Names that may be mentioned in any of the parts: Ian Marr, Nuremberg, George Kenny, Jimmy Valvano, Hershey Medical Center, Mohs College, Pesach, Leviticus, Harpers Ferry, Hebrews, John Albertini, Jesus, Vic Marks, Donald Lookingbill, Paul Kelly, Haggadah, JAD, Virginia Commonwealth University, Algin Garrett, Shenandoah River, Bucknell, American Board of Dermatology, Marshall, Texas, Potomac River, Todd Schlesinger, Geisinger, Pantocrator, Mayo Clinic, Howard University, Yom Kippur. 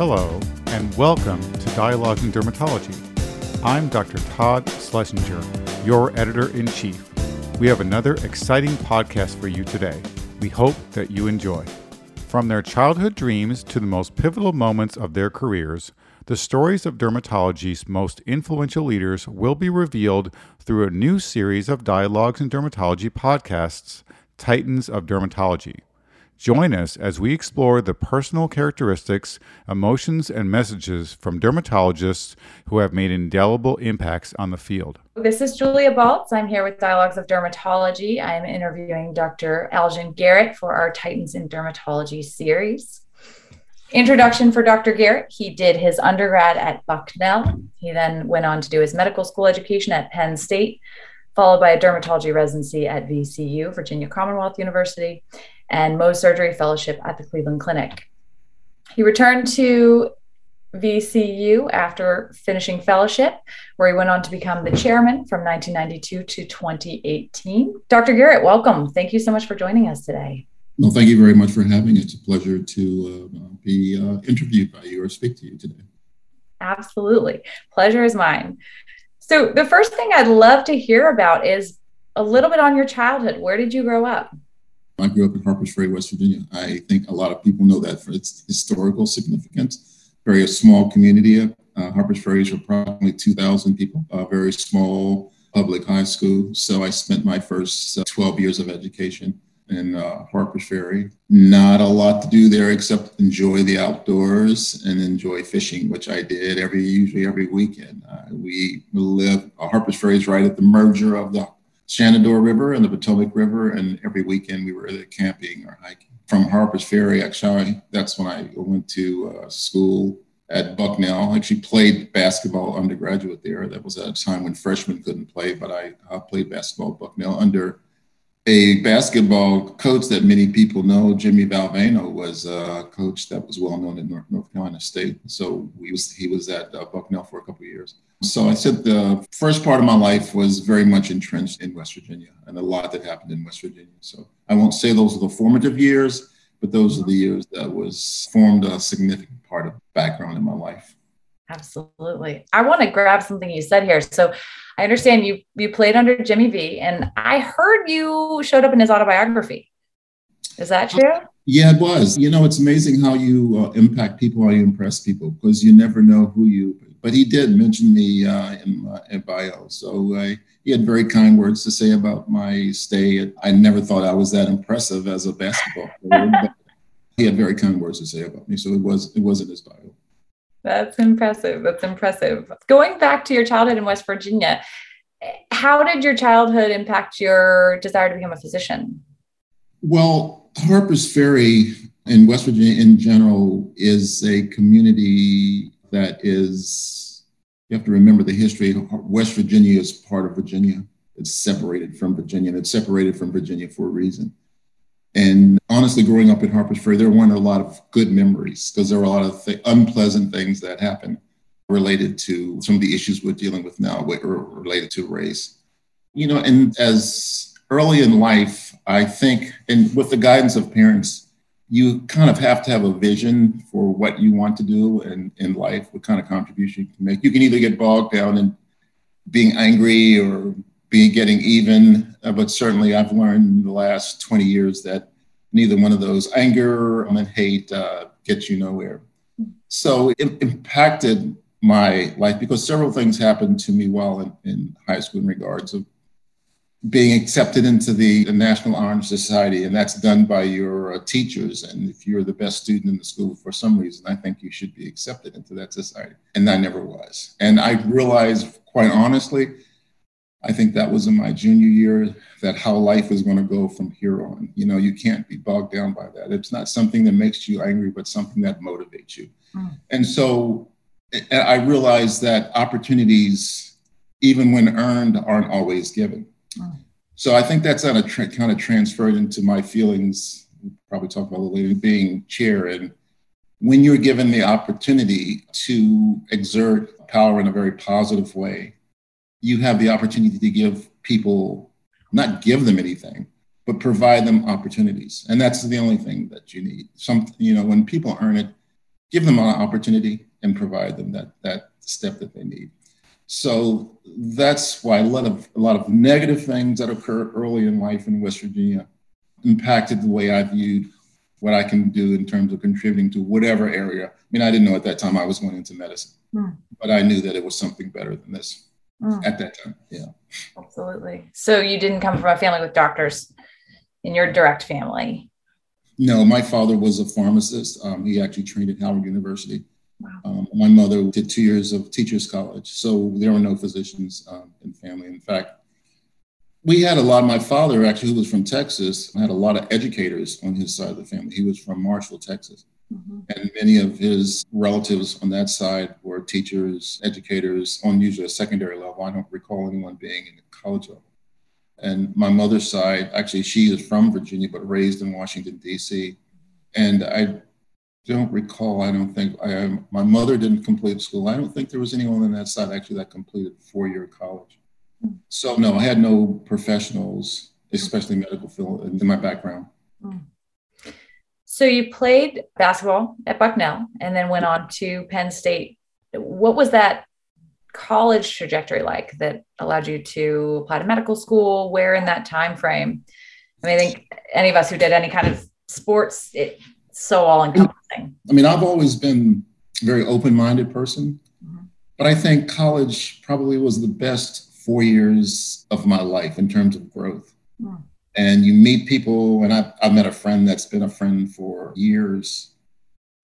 Hello, and welcome to Dialogue in Dermatology. I'm Dr. Todd Schlesinger, your editor-in-chief. We have another exciting podcast for you today. We hope that you enjoy. From their childhood dreams to the most pivotal moments of their careers, the stories of dermatology's most influential leaders will be revealed through a new series of Dialogues in Dermatology podcasts, Titans of Dermatology. Join us as we explore the personal characteristics, emotions, and messages from dermatologists who have made indelible impacts on the field. This is Julia Baltz. I'm here with Dialogues of Dermatology. I'm interviewing Dr. Algin Garrett for our Titans in Dermatology series. Introduction for Dr. Garrett. He did his undergrad at Bucknell. He then went on to do his medical school education at Penn State, followed by a dermatology residency at VCU, Virginia Commonwealth University, and Mohs Surgery Fellowship at the Cleveland Clinic. He returned to VCU after finishing fellowship, where he went on to become the chairman from 1992 to 2018. Dr. Garrett, welcome. Thank you so much for joining us today. Well, thank you very much for having me. It's a pleasure to be interviewed by you or speak to you today. Absolutely. Pleasure is mine. So the first thing I'd love to hear about is a little bit on your childhood. Where did you grow up? I grew up in Harpers Ferry, West Virginia. I think a lot of people know that for its historical significance. Very small community. Harpers Ferry is approximately 2,000 people. A very small public high school. So I spent my first 12 years of education in Harpers Ferry. Not a lot to do there except enjoy the outdoors and enjoy fishing, which I did usually every weekend. We lived, Harpers Ferry is right at the merger of the Shenandoah River and the Potomac River, and every weekend we were either camping or hiking. From Harpers Ferry, actually, that's when I went to school at Bucknell. I actually played basketball undergraduate there. That was at a time when freshmen couldn't play, but I played basketball at Bucknell under a basketball coach that many people know. Jimmy Valvano was a coach that was well known at North Carolina State. So he was at Bucknell for a couple of years. So I said the first part of my life was very much entrenched in West Virginia, and a lot that happened in West Virginia. So I won't say those are the formative years, but those are the years that was formed a significant part of the background in my life. Absolutely. I want to grab something you said here. So I understand you played under Jimmy V, and I heard you showed up in his autobiography. Is that true? Yeah, it was. You know, it's amazing how you impact people, how you impress people, because you never know who you, but he did mention me in bio. So he had very kind words to say about my stay. I never thought I was that impressive as a basketball player, but he had very kind words to say about me. So it was in his bio. That's impressive. That's impressive. Going back to your childhood in West Virginia, how did your childhood impact your desire to become a physician? Well, Harpers Ferry in West Virginia in general is a community that is, you have to remember the history. West Virginia is part of Virginia. It's separated from Virginia, and it's separated from Virginia for a reason. And honestly, growing up in Harpers Ferry, there weren't a lot of good memories because there were a lot of unpleasant things that happened related to some of the issues we're dealing with now related to race. You know, and as early in life, I think, and with the guidance of parents, you kind of have to have a vision for what you want to do in life, what kind of contribution you can make. You can either get bogged down in being angry or getting even, but certainly I've learned in the last 20 years that neither one of those, anger and hate, gets you nowhere. So it impacted my life because several things happened to me while in high school in regards of being accepted into the National Honor Society, and that's done by your teachers. And if you're the best student in the school for some reason, I think you should be accepted into that society. And I never was. And I realized, quite honestly, I think that was in my junior year, that how life is going to go from here on. You know, you can't be bogged down by that. It's not something that makes you angry, but something that motivates you. Mm. And so I realized that opportunities, even when earned, aren't always given. Mm. So I think that's kind of transferred into my feelings. We'll probably talk about it later, being chair. And when you're given the opportunity to exert power in a very positive way, you have the opportunity to give people, not give them anything, but provide them opportunities. And that's the only thing that you need. When people earn it, give them an opportunity and provide them that step that they need. So that's why a lot of negative things that occur early in life in West Virginia impacted the way I viewed what I can do in terms of contributing to whatever area. I mean, I didn't know at that time I was going into medicine, but I knew that it was something better than this at that time. Yeah, absolutely. So you didn't come from a family with doctors in your direct family? No, my father was a pharmacist. He actually trained at Howard University. Wow. My mother did 2 years of teachers college, so there were no physicians in family. In fact, we had a lot. My father, actually, who was from Texas, had a lot of educators on his side of the family. He was from Marshall, Texas, and many of his relatives on that side were teachers, educators, on usually a secondary level. I don't recall anyone being in the college level. And my mother's side, actually, she is from Virginia, but raised in Washington, D.C., and my mother didn't complete school. I don't think there was anyone on that side actually that completed four-year college. So no, I had no professionals, especially medical field, in my background. So you played basketball at Bucknell and then went on to Penn State. What was that college trajectory like that allowed you to apply to medical school? Where in that time frame? I mean, I think any of us who did any kind of sports, it's so all-encompassing. I mean, I've always been a very open-minded person, but I think college probably was the best 4 years of my life in terms of growth. And you meet people, and I've met a friend that's been a friend for years.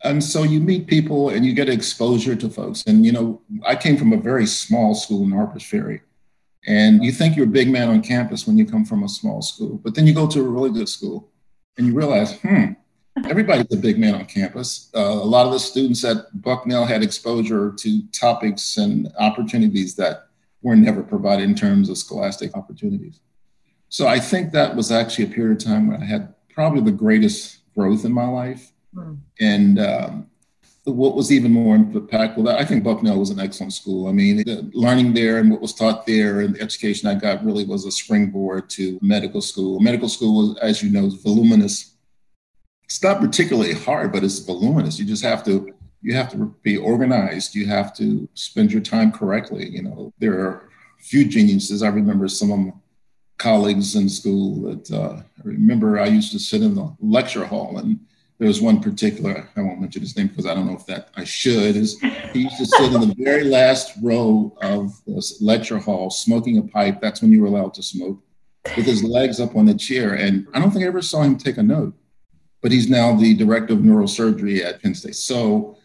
And so you meet people and you get exposure to folks. And, you know, I came from a very small school in Harpers Ferry. And you think you're a big man on campus when you come from a small school, but then you go to a really good school and you realize, everybody's a big man on campus. A lot of the students at Bucknell had exposure to topics and opportunities that were never provided in terms of scholastic opportunities. So I think that was actually a period of time when I had probably the greatest growth in my life. And what was even more impactful, I think Bucknell was an excellent school. I mean, the learning there and what was taught there and the education I got really was a springboard to medical school. Medical school was, as you know, voluminous. It's not particularly hard, but it's voluminous. You just have to be organized. You have to spend your time correctly. You know, there are a few geniuses. I remember some of my colleagues in school that I remember I used to sit in the lecture hall, and there was one particular, I won't mention his name because I don't know if that I should, he used to sit in the very last row of this lecture hall smoking a pipe. That's when you were allowed to smoke, with his legs up on the chair. And I don't think I ever saw him take a note. But he's now the director of neurosurgery at Penn State. So,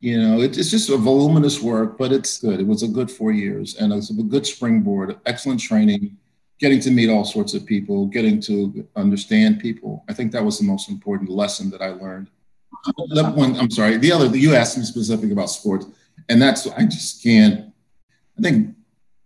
you know, it's just a voluminous work, but it's good. It was a good 4 years, and it was a good springboard, excellent training, getting to meet all sorts of people, getting to understand people. I think that was the most important lesson that I learned. You asked me specific about sports, and I think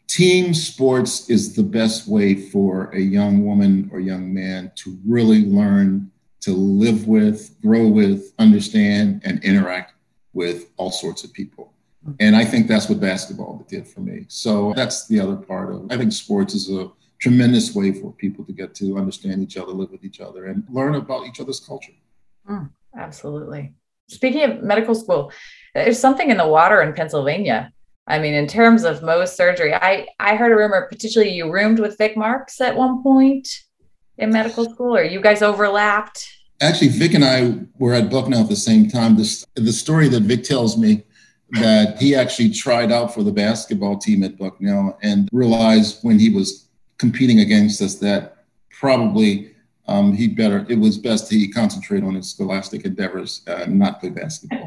team sports is the best way for a young woman or young man to really learn to live with, grow with, understand, and interact with all sorts of people. And I think that's what basketball did for me. So that's the other part of it. I think sports is a tremendous way for people to get to understand each other, live with each other, and learn about each other's culture. Absolutely. Speaking of medical school, there's something in the water in Pennsylvania. I mean, in terms of Mohs surgery, I heard a rumor, particularly you roomed with Vic Marks at one point in medical school, or you guys overlapped? Actually, Vic and I were at Bucknell at the same time. The story that Vic tells me that he actually tried out for the basketball team at Bucknell and realized when he was competing against us that probably it was best he concentrate on his scholastic endeavors and not play basketball.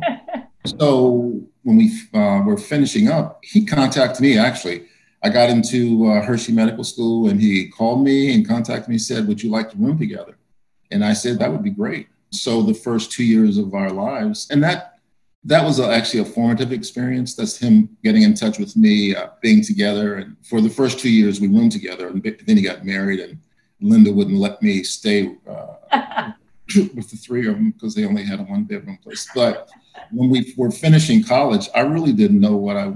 So when we were finishing up, he contacted me actually. I got into Hershey Medical School, and he called me and contacted me, said, would you like to room together? And I said, that would be great. So the first 2 years of our lives, and that was actually a formative experience. That's him getting in touch with me, being together. And for the first 2 years, we roomed together, and then he got married, and Linda wouldn't let me stay with the three of them because they only had a one-bedroom place. But when we were finishing college, I really didn't know what I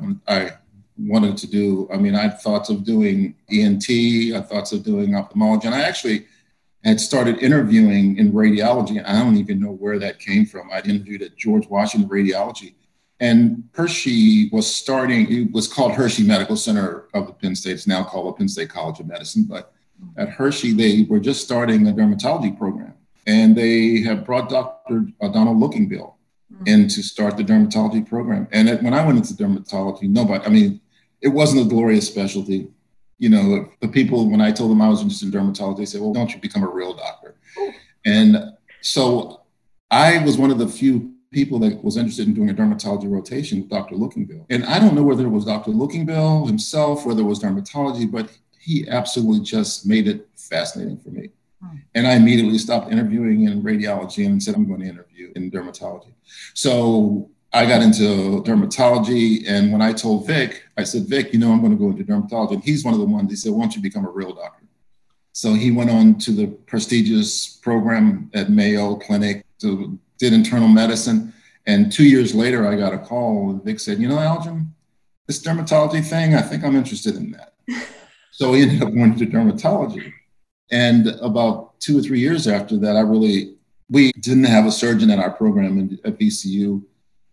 wanted to do. I mean, I had thoughts of doing ENT, I had thoughts of doing ophthalmology, and I actually and started interviewing in radiology. I don't even know where that came from. I'd interviewed at George Washington Radiology. And Hershey was starting, it was called Hershey Medical Center of the Penn State. It's now called the Penn State College of Medicine. But at Hershey, they were just starting a dermatology program. And they have brought Dr. Donald Lookingbill in to start the dermatology program. And when I went into dermatology, nobody, I mean, it wasn't a glorious specialty. You know, the people, when I told them I was interested in dermatology, they said, well, don't you become a real doctor? Ooh. And so I was one of the few people that was interested in doing a dermatology rotation with Dr. Lookingbill. And I don't know whether it was Dr. Lookingbill himself, whether it was dermatology, but he absolutely just made it fascinating for me. And I immediately stopped interviewing in radiology and said, I'm going to interview in dermatology. So I got into dermatology. And when I told Vic, I said, Vic, you know, I'm going to go into dermatology. And he's one of the ones, he said, why don't you become a real doctor? So he went on to the prestigious program at Mayo Clinic, did internal medicine. And 2 years later, I got a call and Vic said, you know, Algin, this dermatology thing, I think I'm interested in that. So he ended up going to dermatology. And about 2 or 3 years after that, we didn't have a surgeon at our program at VCU.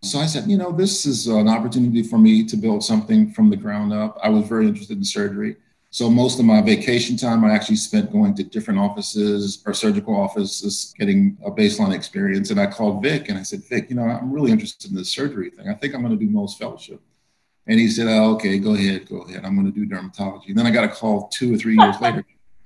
So I said, you know, this is an opportunity for me to build something from the ground up. I was very interested in surgery. So most of my vacation time, I actually spent going to different offices or surgical offices, getting a baseline experience. And I called Vic and I said, Vic, you know, I'm really interested in this surgery thing. I think I'm going to do Mohs Fellowship. And he said, oh, okay, go ahead. I'm going to do dermatology. And then I got a call 2 or 3 years later.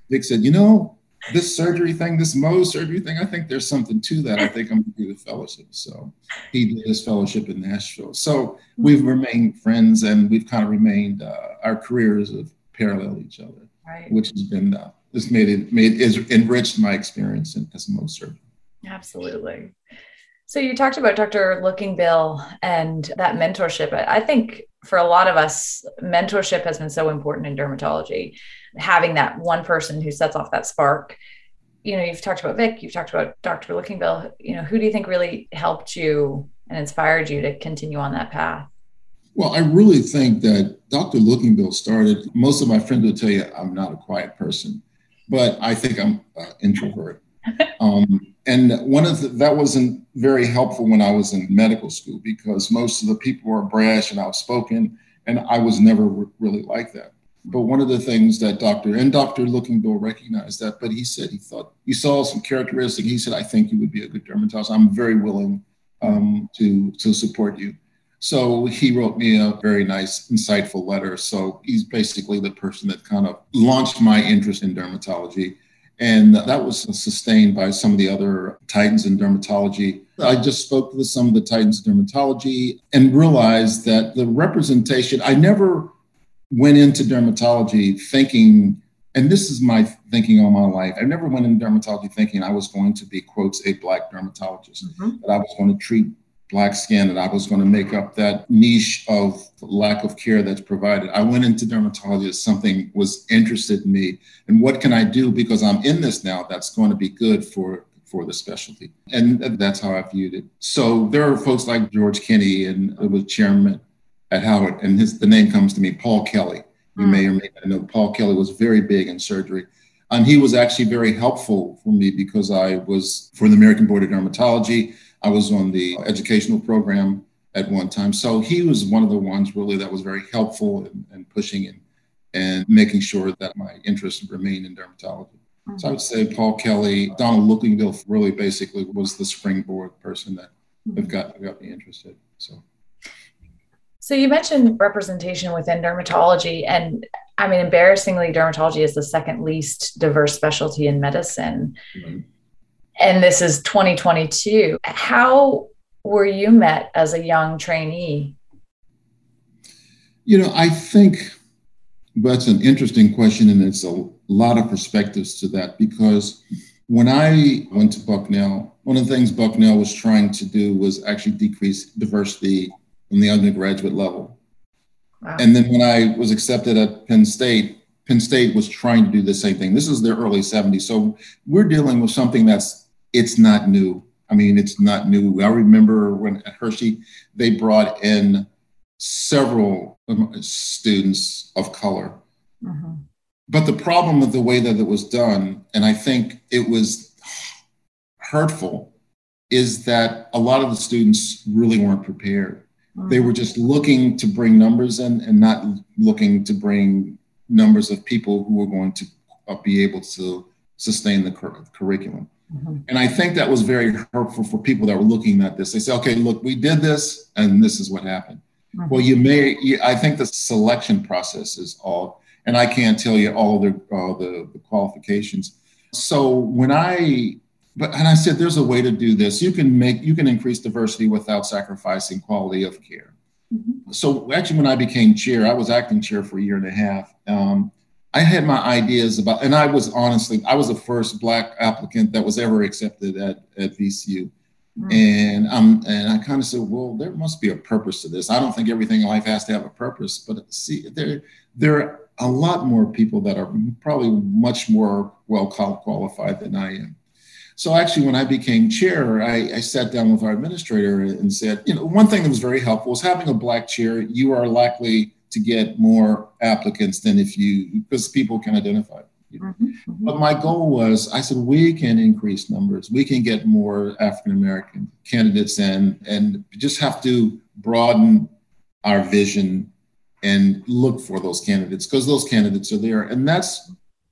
Vic said, you know, this surgery thing, this Mohs surgery thing, I think there's something to that. I think I'm going to do the fellowship. So he did his fellowship in Nashville. So we've remained friends and we've kind of remained, our careers have paralleled each other, right. Which has been, it's enriched my experience as a Mohs surgeon. Absolutely. So you talked about Dr. Lookingbill and that mentorship. I think for a lot of us, mentorship has been so important in dermatology. Having that one person who sets off that spark. You know, you've talked about Vic, you've talked about Dr. Lookingbill. You know, who do you think really helped you and inspired you to continue on that path? Well, I really think that Dr. Lookingbill started, most of my friends will tell you I'm not a quiet person, but I think I'm an introvert. And that wasn't very helpful when I was in medical school because most of the people were brash and outspoken, and I was never really like that. But one of the things that Dr. Lookingbill recognized that, but he said he thought he saw some characteristics. He said, I think you would be a good dermatologist. I'm very willing to support you. So he wrote me a very nice, insightful letter. So he's basically the person that kind of launched my interest in dermatology. And that was sustained by some of the other titans in dermatology. I just spoke with some of the titans in dermatology and realized that the representation, I never went into dermatology thinking, and this is my thinking all my life, I never went into dermatology thinking I was going to be, quotes, a black dermatologist, that I was going to treat black skin, that I was going to make up that niche of lack of care that's provided. I went into dermatology as something was interested in me. And what can I do because I'm in this now that's going to be good for the specialty? And that's how I viewed it. So there are folks like George Kenny and was chairman at Howard, and the name comes to me, Paul Kelly. You may or may not know, Paul Kelly was very big in surgery. And he was actually very helpful for me because I was for the American Board of Dermatology. I was on the educational program at one time. So he was one of the ones really that was very helpful and pushing and making sure that my interest remained in dermatology. So I would say Paul Kelly, Donald Lookingbill really basically was the springboard person that got me interested. So you mentioned representation within dermatology, and I mean, embarrassingly, dermatology is the second least diverse specialty in medicine. And this is 2022. How were you met as a young trainee? You know, I think that's an interesting question, and there's a lot of perspectives to that, because when I went to Bucknell, one of the things Bucknell was trying to do was actually decrease diversity on the undergraduate level. Wow. And then when I was accepted at Penn State was trying to do the same thing. This is the early 70s. So we're dealing with something it's not new. I mean, it's not new. I remember when at Hershey, they brought in several students of color. But the problem with the way that it was done, and I think it was hurtful, is that a lot of the students really weren't prepared. They were just looking to bring numbers in and not looking to bring numbers of people who were going to be able to sustain the curriculum. Mm-hmm. And I think that was very hurtful for people that were looking at this. They say, okay, look, we did this and this is what happened. Mm-hmm. Well, I think the selection process is all, and I can't tell you all the qualifications. So I said, there's a way to do this. You can increase diversity without sacrificing quality of care. Mm-hmm. So actually, when I became chair, I was acting chair for a year and a half. I had my ideas about, and I was the first Black applicant that was ever accepted at VCU. Mm-hmm. And I kind of said, well, there must be a purpose to this. I don't think everything in life has to have a purpose, but see, there are a lot more people that are probably much more well qualified than I am. So actually, when I became chair, I sat down with our administrator and said, one thing that was very helpful was having a Black chair. You are likely to get more applicants because people can identify. Mm-hmm. But my goal was, I said, we can increase numbers. We can get more African-American candidates in, and just have to broaden our vision and look for those candidates, because those candidates are there. And that's,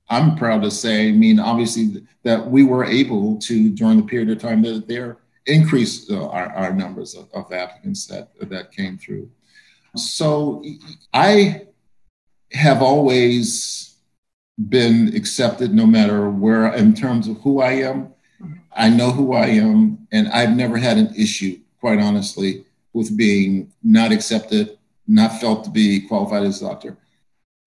I'm proud to say, obviously that we were able to, during the period of time that there, increase our numbers of applicants that came through. So I have always been accepted no matter where, in terms of who I am. I know who I am, and I've never had an issue, quite honestly, with being not accepted, not felt to be qualified as a doctor.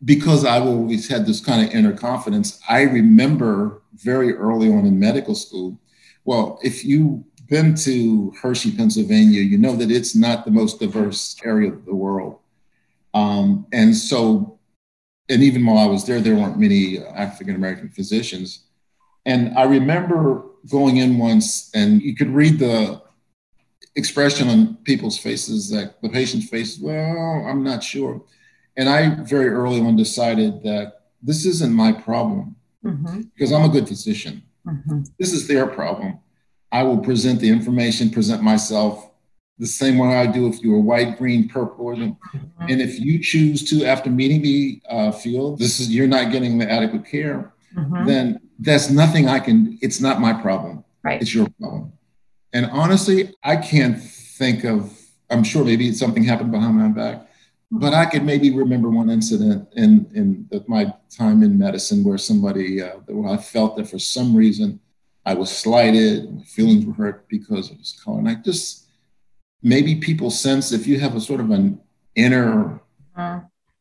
Because I've always had this kind of inner confidence. I remember very early on in medical school, well, if you've been to Hershey, Pennsylvania, you know that it's not the most diverse area of the world. And even while I was there, there weren't many African-American physicians. And I remember going in once, and you could read the expression on people's faces, like the patient's face, well, I'm not sure. And I very early on decided that this isn't my problem, mm-hmm. because I'm a good physician. Mm-hmm. This is their problem. I will present the information, present myself the same way I do if you were white, green, purple. Mm-hmm. And if you choose to, after meeting me, feel you're not getting the adequate care, mm-hmm. then that's nothing I can, it's not my problem. Right. It's your problem. And honestly, I can't think of, I'm sure maybe something happened behind my back, but I could maybe remember one incident in my time in medicine where somebody, where I felt that for some reason I was slighted, my feelings were hurt because of this color. And I just, maybe people sense if you have a sort of an inner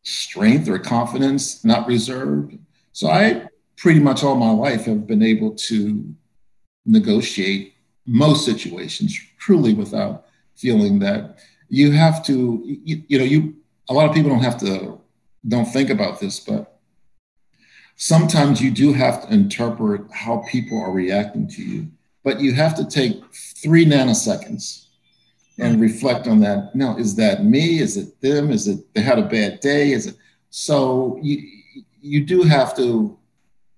strength or confidence, not reserved. So I pretty much all my life have been able to negotiate most situations truly without feeling that you have to, a lot of people don't think about this, but sometimes you do have to interpret how people are reacting to you, but you have to take 3 nanoseconds and reflect on that. Now, is that me? Is it them? Is it they had a bad day? Is it? So you do have to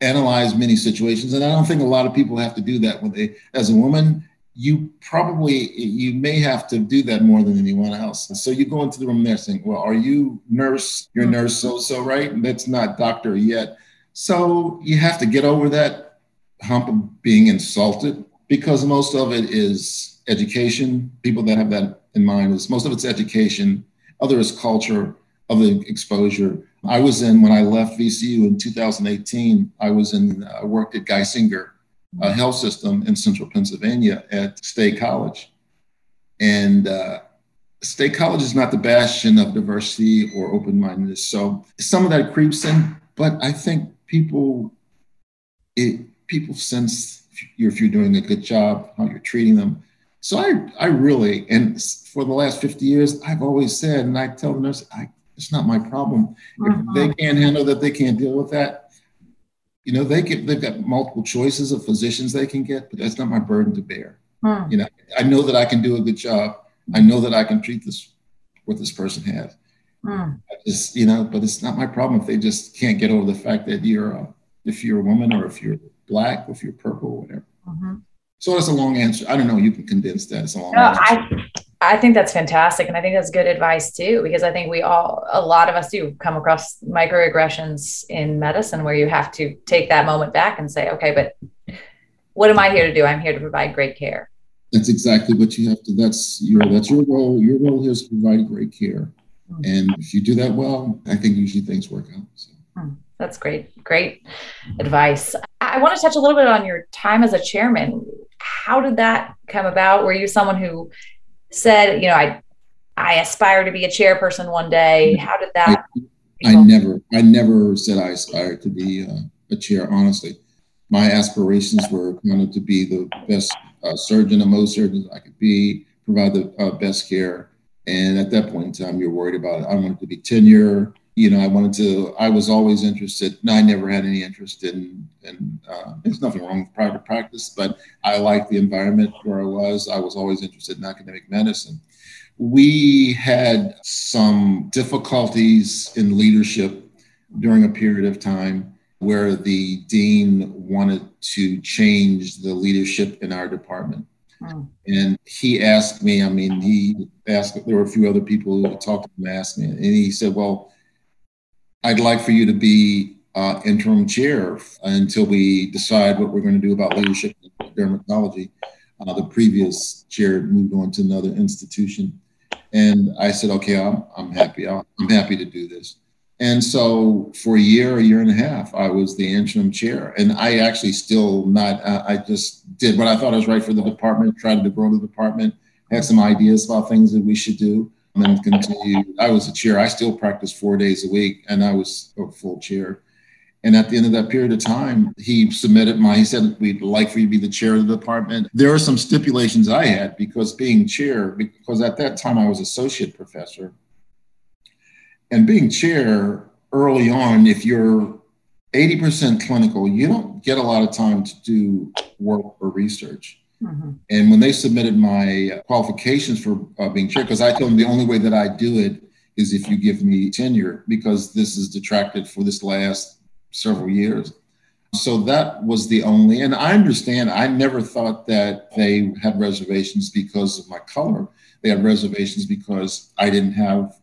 analyze many situations. And I don't think a lot of people have to do that when they, as a woman, you may have to do that more than anyone else. So you go into the room there saying, well, are you nurse? You're nurse so-so, right? And that's not doctor yet. So you have to get over that hump of being insulted, because most of it is education. People that have that in mind is most of it's education. Other is culture, other exposure. I was in, when I left VCU in 2018, I worked at Geisinger, a health system in central Pennsylvania at State College. And State College is not the bastion of diversity or open-mindedness. So some of that creeps in, but I think people sense if you're doing a good job, how you're treating them. So I really, and for the last 50 years, I've always said, and I tell the nurse, it's not my problem. Uh-huh. If they can't handle that, they can't deal with that. They've got multiple choices of physicians they can get, but that's not my burden to bear. Hmm. I know that I can do a good job. I know that I can treat what this person has. I just, you know, but it's not my problem if they just can't get over the fact that you're, if you're a woman or if you're black, or if you're purple or whatever. Mm-hmm. So that's a long answer. I don't know. You can condense that. It's a long answer. I think that's fantastic. And I think that's good advice too, because I think we all, a lot of us do come across microaggressions in medicine where you have to take that moment back and say, okay, but what am I here to do? I'm here to provide great care. That's exactly what you have to, that's your role. Your role here is to provide great care. Mm-hmm. And if you do that well, I think usually things work out. So. That's great. Great advice. I want to touch a little bit on your time as a chairman. How did that come about? Were you someone who said, you know, I aspire to be a chairperson one day? How did that? I never said I aspired to be a chair, honestly. My aspirations were kind of to be the best surgeon, the most surgeons I could be, provide the best care. And at that point in time, you're worried about it. I wanted to be tenure. You know, I was always interested. No, I never had any interest in there's nothing wrong with private practice, but I liked the environment where I was. I was always interested in academic medicine. We had some difficulties in leadership during a period of time where the dean wanted to change the leadership in our department. Wow. And he asked me, there were a few other people who talked to him and asked me, and he said, well, I'd like for you to be interim chair until we decide what we're going to do about leadership in dermatology. The previous chair moved on to another institution. And I said, okay, I'm happy. I'm happy to do this. And so for a year and a half, I was the interim chair. And I actually I just did what I thought was right for the department, tried to grow the department, had some ideas about things that we should do. And continued. I was a chair. I still practiced 4 days a week, and I was a full chair. And at the end of that period of time, he said, we'd like for you to be the chair of the department. There are some stipulations I had because at that time I was associate professor. And being chair early on, if you're 80% clinical, you don't get a lot of time to do work or research. Mm-hmm. And when they submitted my qualifications for being chair, because I told them the only way that I do it is if you give me tenure, because this is detracted for this last several years. So that was the only, and I understand, I never thought that they had reservations because of my color. They had reservations because I didn't have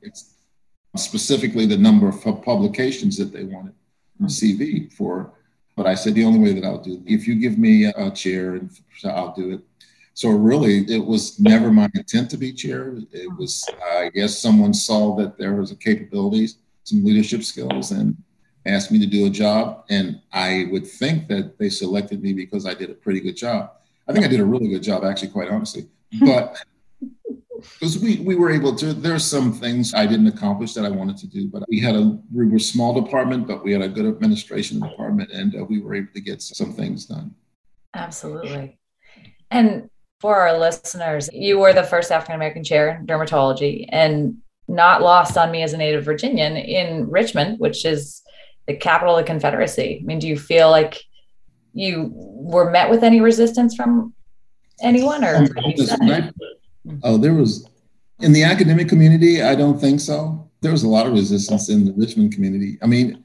specifically the number of publications that they wanted on CV for. But I said, the only way that I'll do it, if you give me a chair, I'll do it. So really, it was never my intent to be chair. It was, I guess someone saw that there was a capabilities, some leadership skills, and asked me to do a job. And I would think that they selected me because I did a pretty good job. I think I did a really good job, actually, quite honestly. But because we were able to, there's some things I didn't accomplish that I wanted to do, but we were a small department, but we had a good administration department, and we were able to get some things done. Absolutely. And for our listeners, you were the first African-American chair in dermatology, and not lost on me as a native Virginian in Richmond, which is the capital of the Confederacy. I mean, do you feel like you were met with any resistance from anyone? Or Oh, there was in the academic community. I don't think so. There was a lot of resistance in the Richmond community. I mean,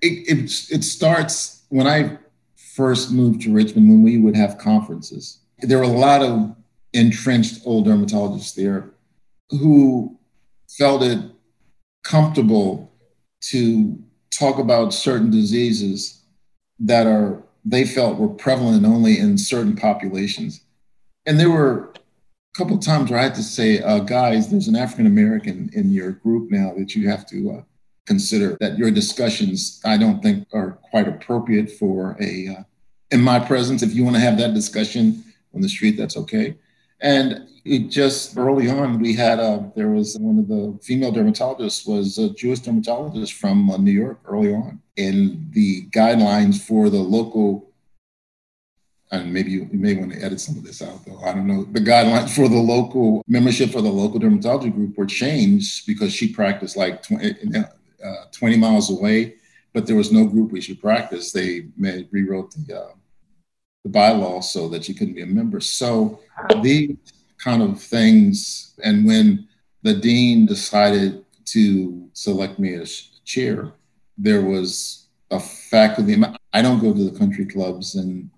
it starts when I first moved to Richmond, when we would have conferences. There were a lot of entrenched old dermatologists there who felt it comfortable to talk about certain diseases that they felt were prevalent only in certain populations. And there were couple of times where I had to say, guys, there's an African-American in your group now that you have to consider, that your discussions, I don't think are quite appropriate for in my presence. If you want to have that discussion on the street, that's okay. And it just early on, there was one of the female dermatologists was a Jewish dermatologist from New York early on. And the guidelines for the local, and maybe you may want to edit some of this out, though. I don't know. The guidelines for the local membership for the local dermatology group were changed because she practiced like 20 miles away, but there was no group where she practiced. They rewrote the bylaws so that she couldn't be a member. So these kind of things, and when the dean decided to select me as chair. There was a faculty. I don't go to the country clubs and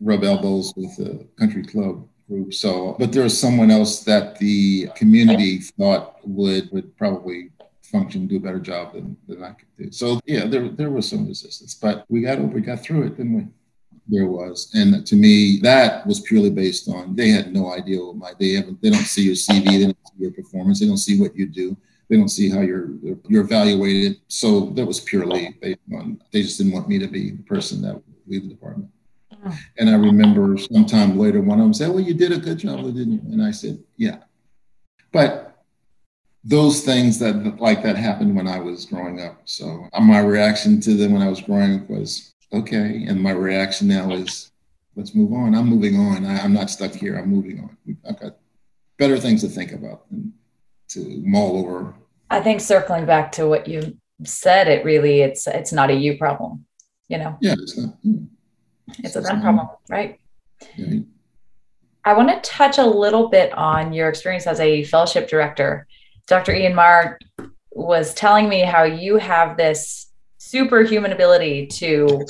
rub elbows with the country club group. So, but there was someone else that the community thought would probably function, do a better job than I could do. So yeah, there was some resistance, but we got through it, didn't we? There was. And to me, that was purely based on, they had no idea what they don't see your CV, they don't see your performance, they don't see what you do, they don't see how you're evaluated. So that was purely based on, they just didn't want me to be the person that would lead the department. And I remember sometime later, one of them said, well, you did a good job, didn't you? And I said, yeah. But those things that happened when I was growing up. So my reaction to them when I was growing up was, okay. And my reaction now is, let's move on. I'm moving on. I'm not stuck here. I'm moving on. I've got better things to think about and to mull over. I think circling back to what you said, it's not a you problem, you know? Yeah, it's not. It's a them problem, right? Yeah. I want to touch a little bit on your experience as a fellowship director. Dr. Ian Marr was telling me how you have this superhuman ability to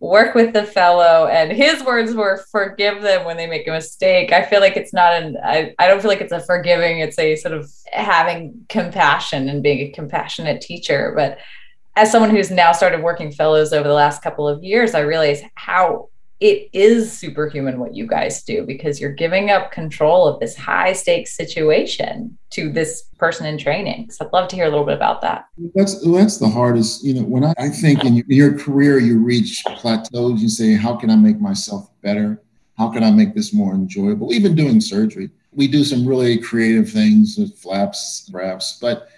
work with the fellow, and his words were forgive them when they make a mistake. I feel like it's not I don't feel like it's a forgiving, it's a sort of having compassion and being a compassionate teacher. But as someone who's now started working fellows over the last couple of years, I realize how it is superhuman what you guys do, because you're giving up control of this high stakes situation to this person in training. So I'd love to hear a little bit about that. That's the hardest, you know, when I think in your career, you reach plateaus, you say, how can I make myself better? How can I make this more enjoyable? Even doing surgery, we do some really creative things with flaps, wraps, but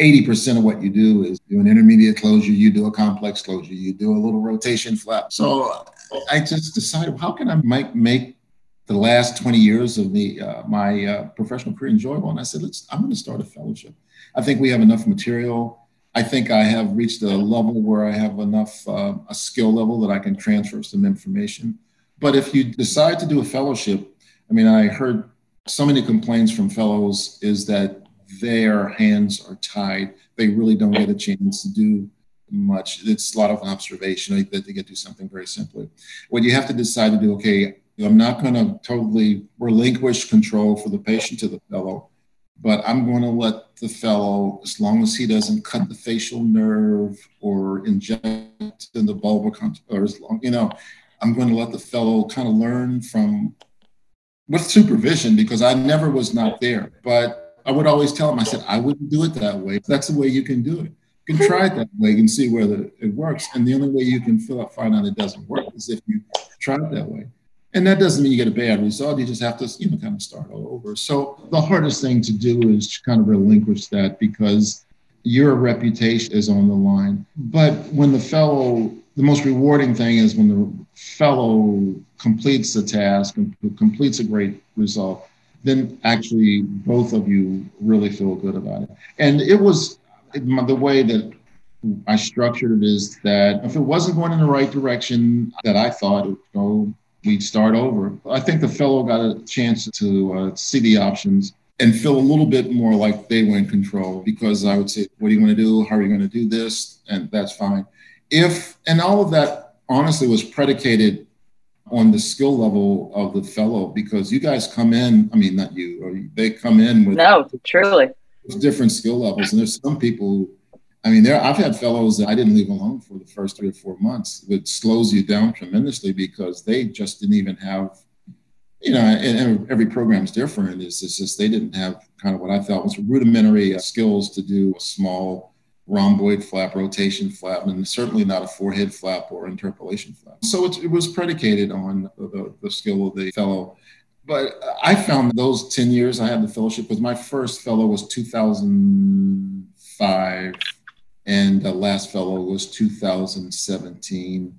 80% of what you do is do an intermediate closure, you do a complex closure, you do a little rotation flap. So I just decided, how can I make the last 20 years of my professional career enjoyable? And I said, I'm going to start a fellowship. I think we have enough material. I think I have reached a level where I have enough, a skill level that I can transfer some information. But if you decide to do a fellowship, I mean, I heard so many complaints from fellows is that their hands are tied. They really don't get a chance to do much. It's a lot of observation that they get to do something very simply. What you have to decide to do, okay, I'm not going to totally relinquish control for the patient to the fellow, but I'm going to let the fellow, as long as he doesn't cut the facial nerve or inject in the bulbar or as long, you know, I'm going to let the fellow kind of learn from with supervision, because I never was not there. But I would always tell him, I said, I wouldn't do it that way. That's the way you can do it. You can try it that way and see whether it works. And the only way you can find out it doesn't work is if you try it that way. And that doesn't mean you get a bad result. You just have to, you know, kind of start all over. So the hardest thing to do is to kind of relinquish that, because your reputation is on the line. But when the most rewarding thing is when the fellow completes a task and completes a great result, then actually both of you really feel good about it. And it was the way that I structured it is that if it wasn't going in the right direction that I thought it would go, we'd start over. I think the fellow got a chance to see the options and feel a little bit more like they were in control, because I would say, what do you want to do? How are you going to do this? And that's fine. And all of that honestly was predicated on the skill level of the fellow, because you guys come in, I mean, not you, or they come in with... No, truly. Different skill levels. And there's some people, I mean, I've had fellows that I didn't leave alone for the first 3 or 4 months, which slows you down tremendously, because they just didn't even have, you know, and every program's different. It's just, they didn't have kind of what I thought was rudimentary skills to do a small rhomboid flap, rotation flap, and certainly not a forehead flap or interpolation flap. So it was predicated on the skill of the fellow. But I found those 10 years I had the fellowship, because my first fellow was 2005, and the last fellow was 2017,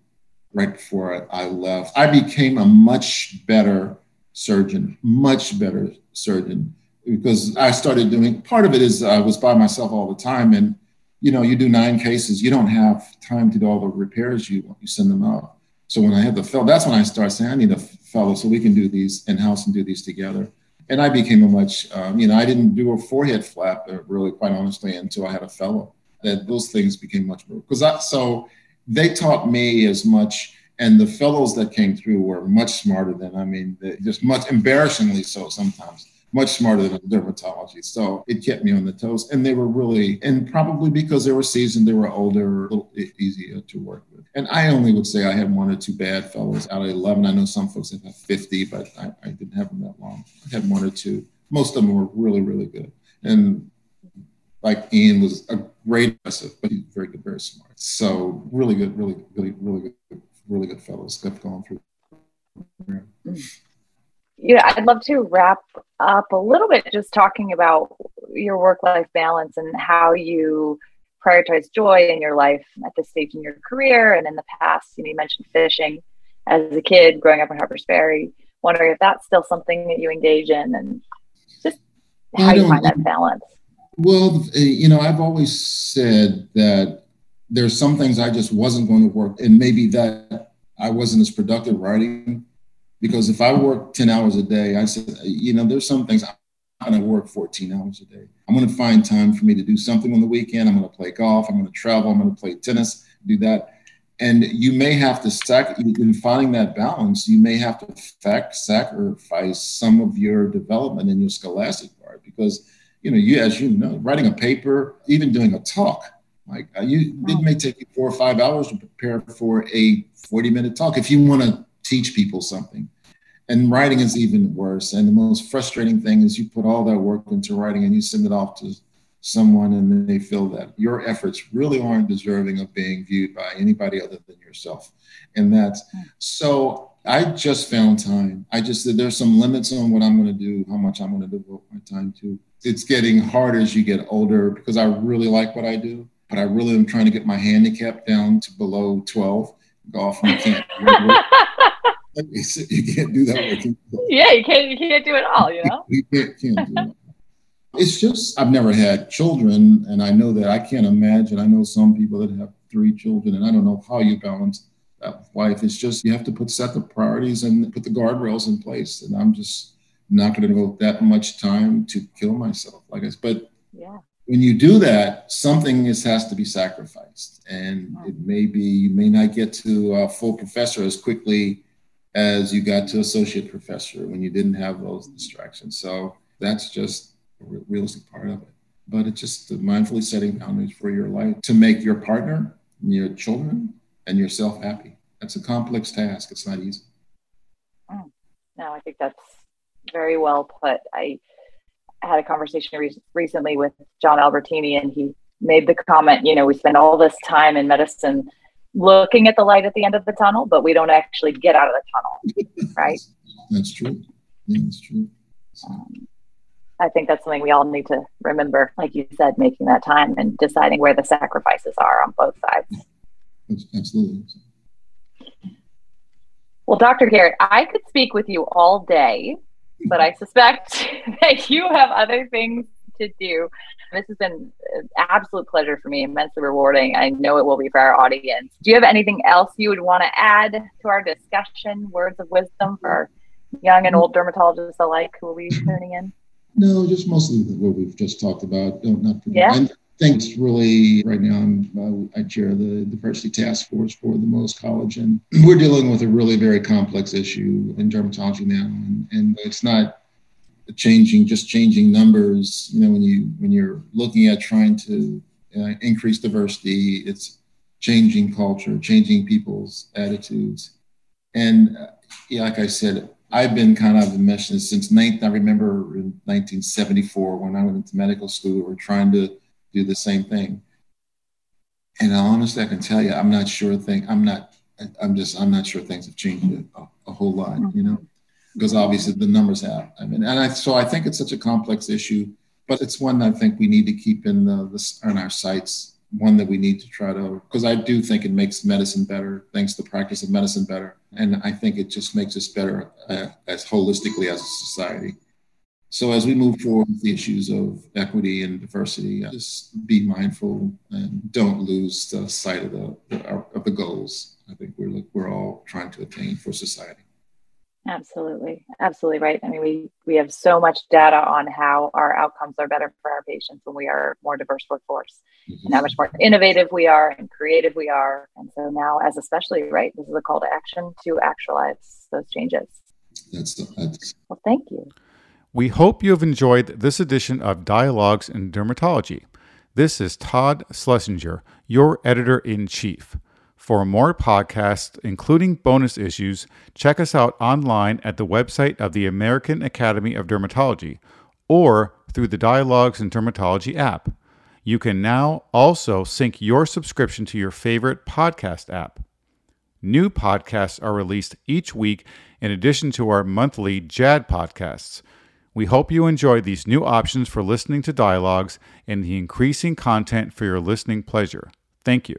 right before I left. I became a much better surgeon, because I started doing, part of it is I was by myself all the time, and, you know, you do 9 cases, you don't have time to do all the repairs you send them out. So when I had the fellow, that's when I started saying, I need a fellow so we can do these in-house and do these together. And I became a much, I didn't do a forehead flap really, quite honestly, until I had a fellow. That those things became much more, so they taught me as much, and the fellows that came through were much smarter than, just much embarrassingly so sometimes, much smarter than dermatology. So it kept me on the toes, and they were really, and probably because they were seasoned, they were older, a little easier to work with. And I only would say I had one or two bad fellows out of 11. I know some folks have had 50, but I didn't have them that long. I had one or two. Most of them were really, really good. And like Ian was a great professor, but he's very good, very smart. So really good, really good fellows kept going through. Yeah, I'd love to wrap up a little bit just talking about your work-life balance and how you prioritize joy in your life at this stage in your career and in the past. You mentioned fishing as a kid growing up in Harpers Ferry. Wondering if that's still something that you engage in and just how you find that balance. Well, I've always said that there's some things I just wasn't going to work, and maybe that I wasn't as productive writing, because if I worked 10 hours a day, I said, there's some things I'm not going to work 14 hours a day. I'm going to find time for me to do something on the weekend. I'm going to play golf. I'm going to travel. I'm going to play tennis, do that. And you may have to in finding that balance, you may have to sacrifice some of your development in your scholastic part, because writing a paper, even doing a talk, it may take you 4 or 5 hours to prepare for a 40-minute talk if you want to teach people something. And writing is even worse. And the most frustrating thing is you put all that work into writing and you send it off to someone and they feel that your efforts really aren't deserving of being viewed by anybody other than yourself. And so I just found time. I just said there's some limits on what I'm going to do, how much I'm going to devote my time to. It's getting harder as you get older, because I really like what I do, but I really am trying to get my handicap down to below 12. Golf, you can't. You can't do that working. Yeah, you can't do it all, you can't do it. It's just, I've never had children, and I know that I can't imagine. I know some people that have 3 children, and I don't know how you balance that life. It's just, you have to set the priorities and put the guardrails in place, and I'm just not going to devote that much time to kill myself, I guess. But yeah, when you do that, something has to be sacrificed, and it may be you may not get to a full professor as quickly as you got to associate professor when you didn't have those distractions. So that's just a realistic part of it. But it's just mindfully setting boundaries for your life to make your partner, and your children, and yourself happy. That's a complex task. It's not easy. Oh, no, I think that's very well put. I had a conversation recently with John Albertini, and he made the comment, we spend all this time in medicine looking at the light at the end of the tunnel, but we don't actually get out of the tunnel, right? That's true. Yeah, that's true. I think that's something we all need to remember, like you said, making that time and deciding where the sacrifices are on both sides. Yeah, absolutely. Well, Dr. Garrett, I could speak with you all day, but I suspect that you have other things to do. This has been an absolute pleasure for me, immensely rewarding. I know it will be for our audience. Do you have anything else you would want to add to our discussion? Words of wisdom for young and old dermatologists alike who will be tuning in? No, just mostly what we've just talked about. I think really right now I chair the diversity task force for the Mohs College, and we're dealing with a really very complex issue in dermatology now, and it's not just changing numbers. When you're looking at trying to increase diversity, it's changing culture, changing people's attitudes, and like I said, I've been kind of enmeshed in this since I remember in 1974 when I went into medical school, we were trying to do the same thing. And honestly, I can tell you, I'm not sure things have changed a whole lot, because obviously the numbers have. So I think it's such a complex issue, but it's one I think we need to keep in our sights, one that we need to try to, because I do think it makes medicine better, thanks to the practice of medicine better. And I think it just makes us better as holistically as a society. So as we move forward with the issues of equity and diversity, just be mindful and don't lose the sight of the goals I think we're all trying to attain for society. Absolutely. Absolutely right. I mean, we have so much data on how our outcomes are better for our patients when we are more diverse workforce, mm-hmm. and how much more innovative we are and creative we are. And so now, as especially, right, this is a call to action to actualize those changes. That's well, thank you. We hope you have enjoyed this edition of Dialogues in Dermatology. This is Todd Schlesinger, your editor-in-chief. For more podcasts, including bonus issues, check us out online at the website of the American Academy of Dermatology or through the Dialogues in Dermatology app. You can now also sync your subscription to your favorite podcast app. New podcasts are released each week in addition to our monthly JAD podcasts. We hope you enjoy these new options for listening to Dialogues and the increasing content for your listening pleasure. Thank you.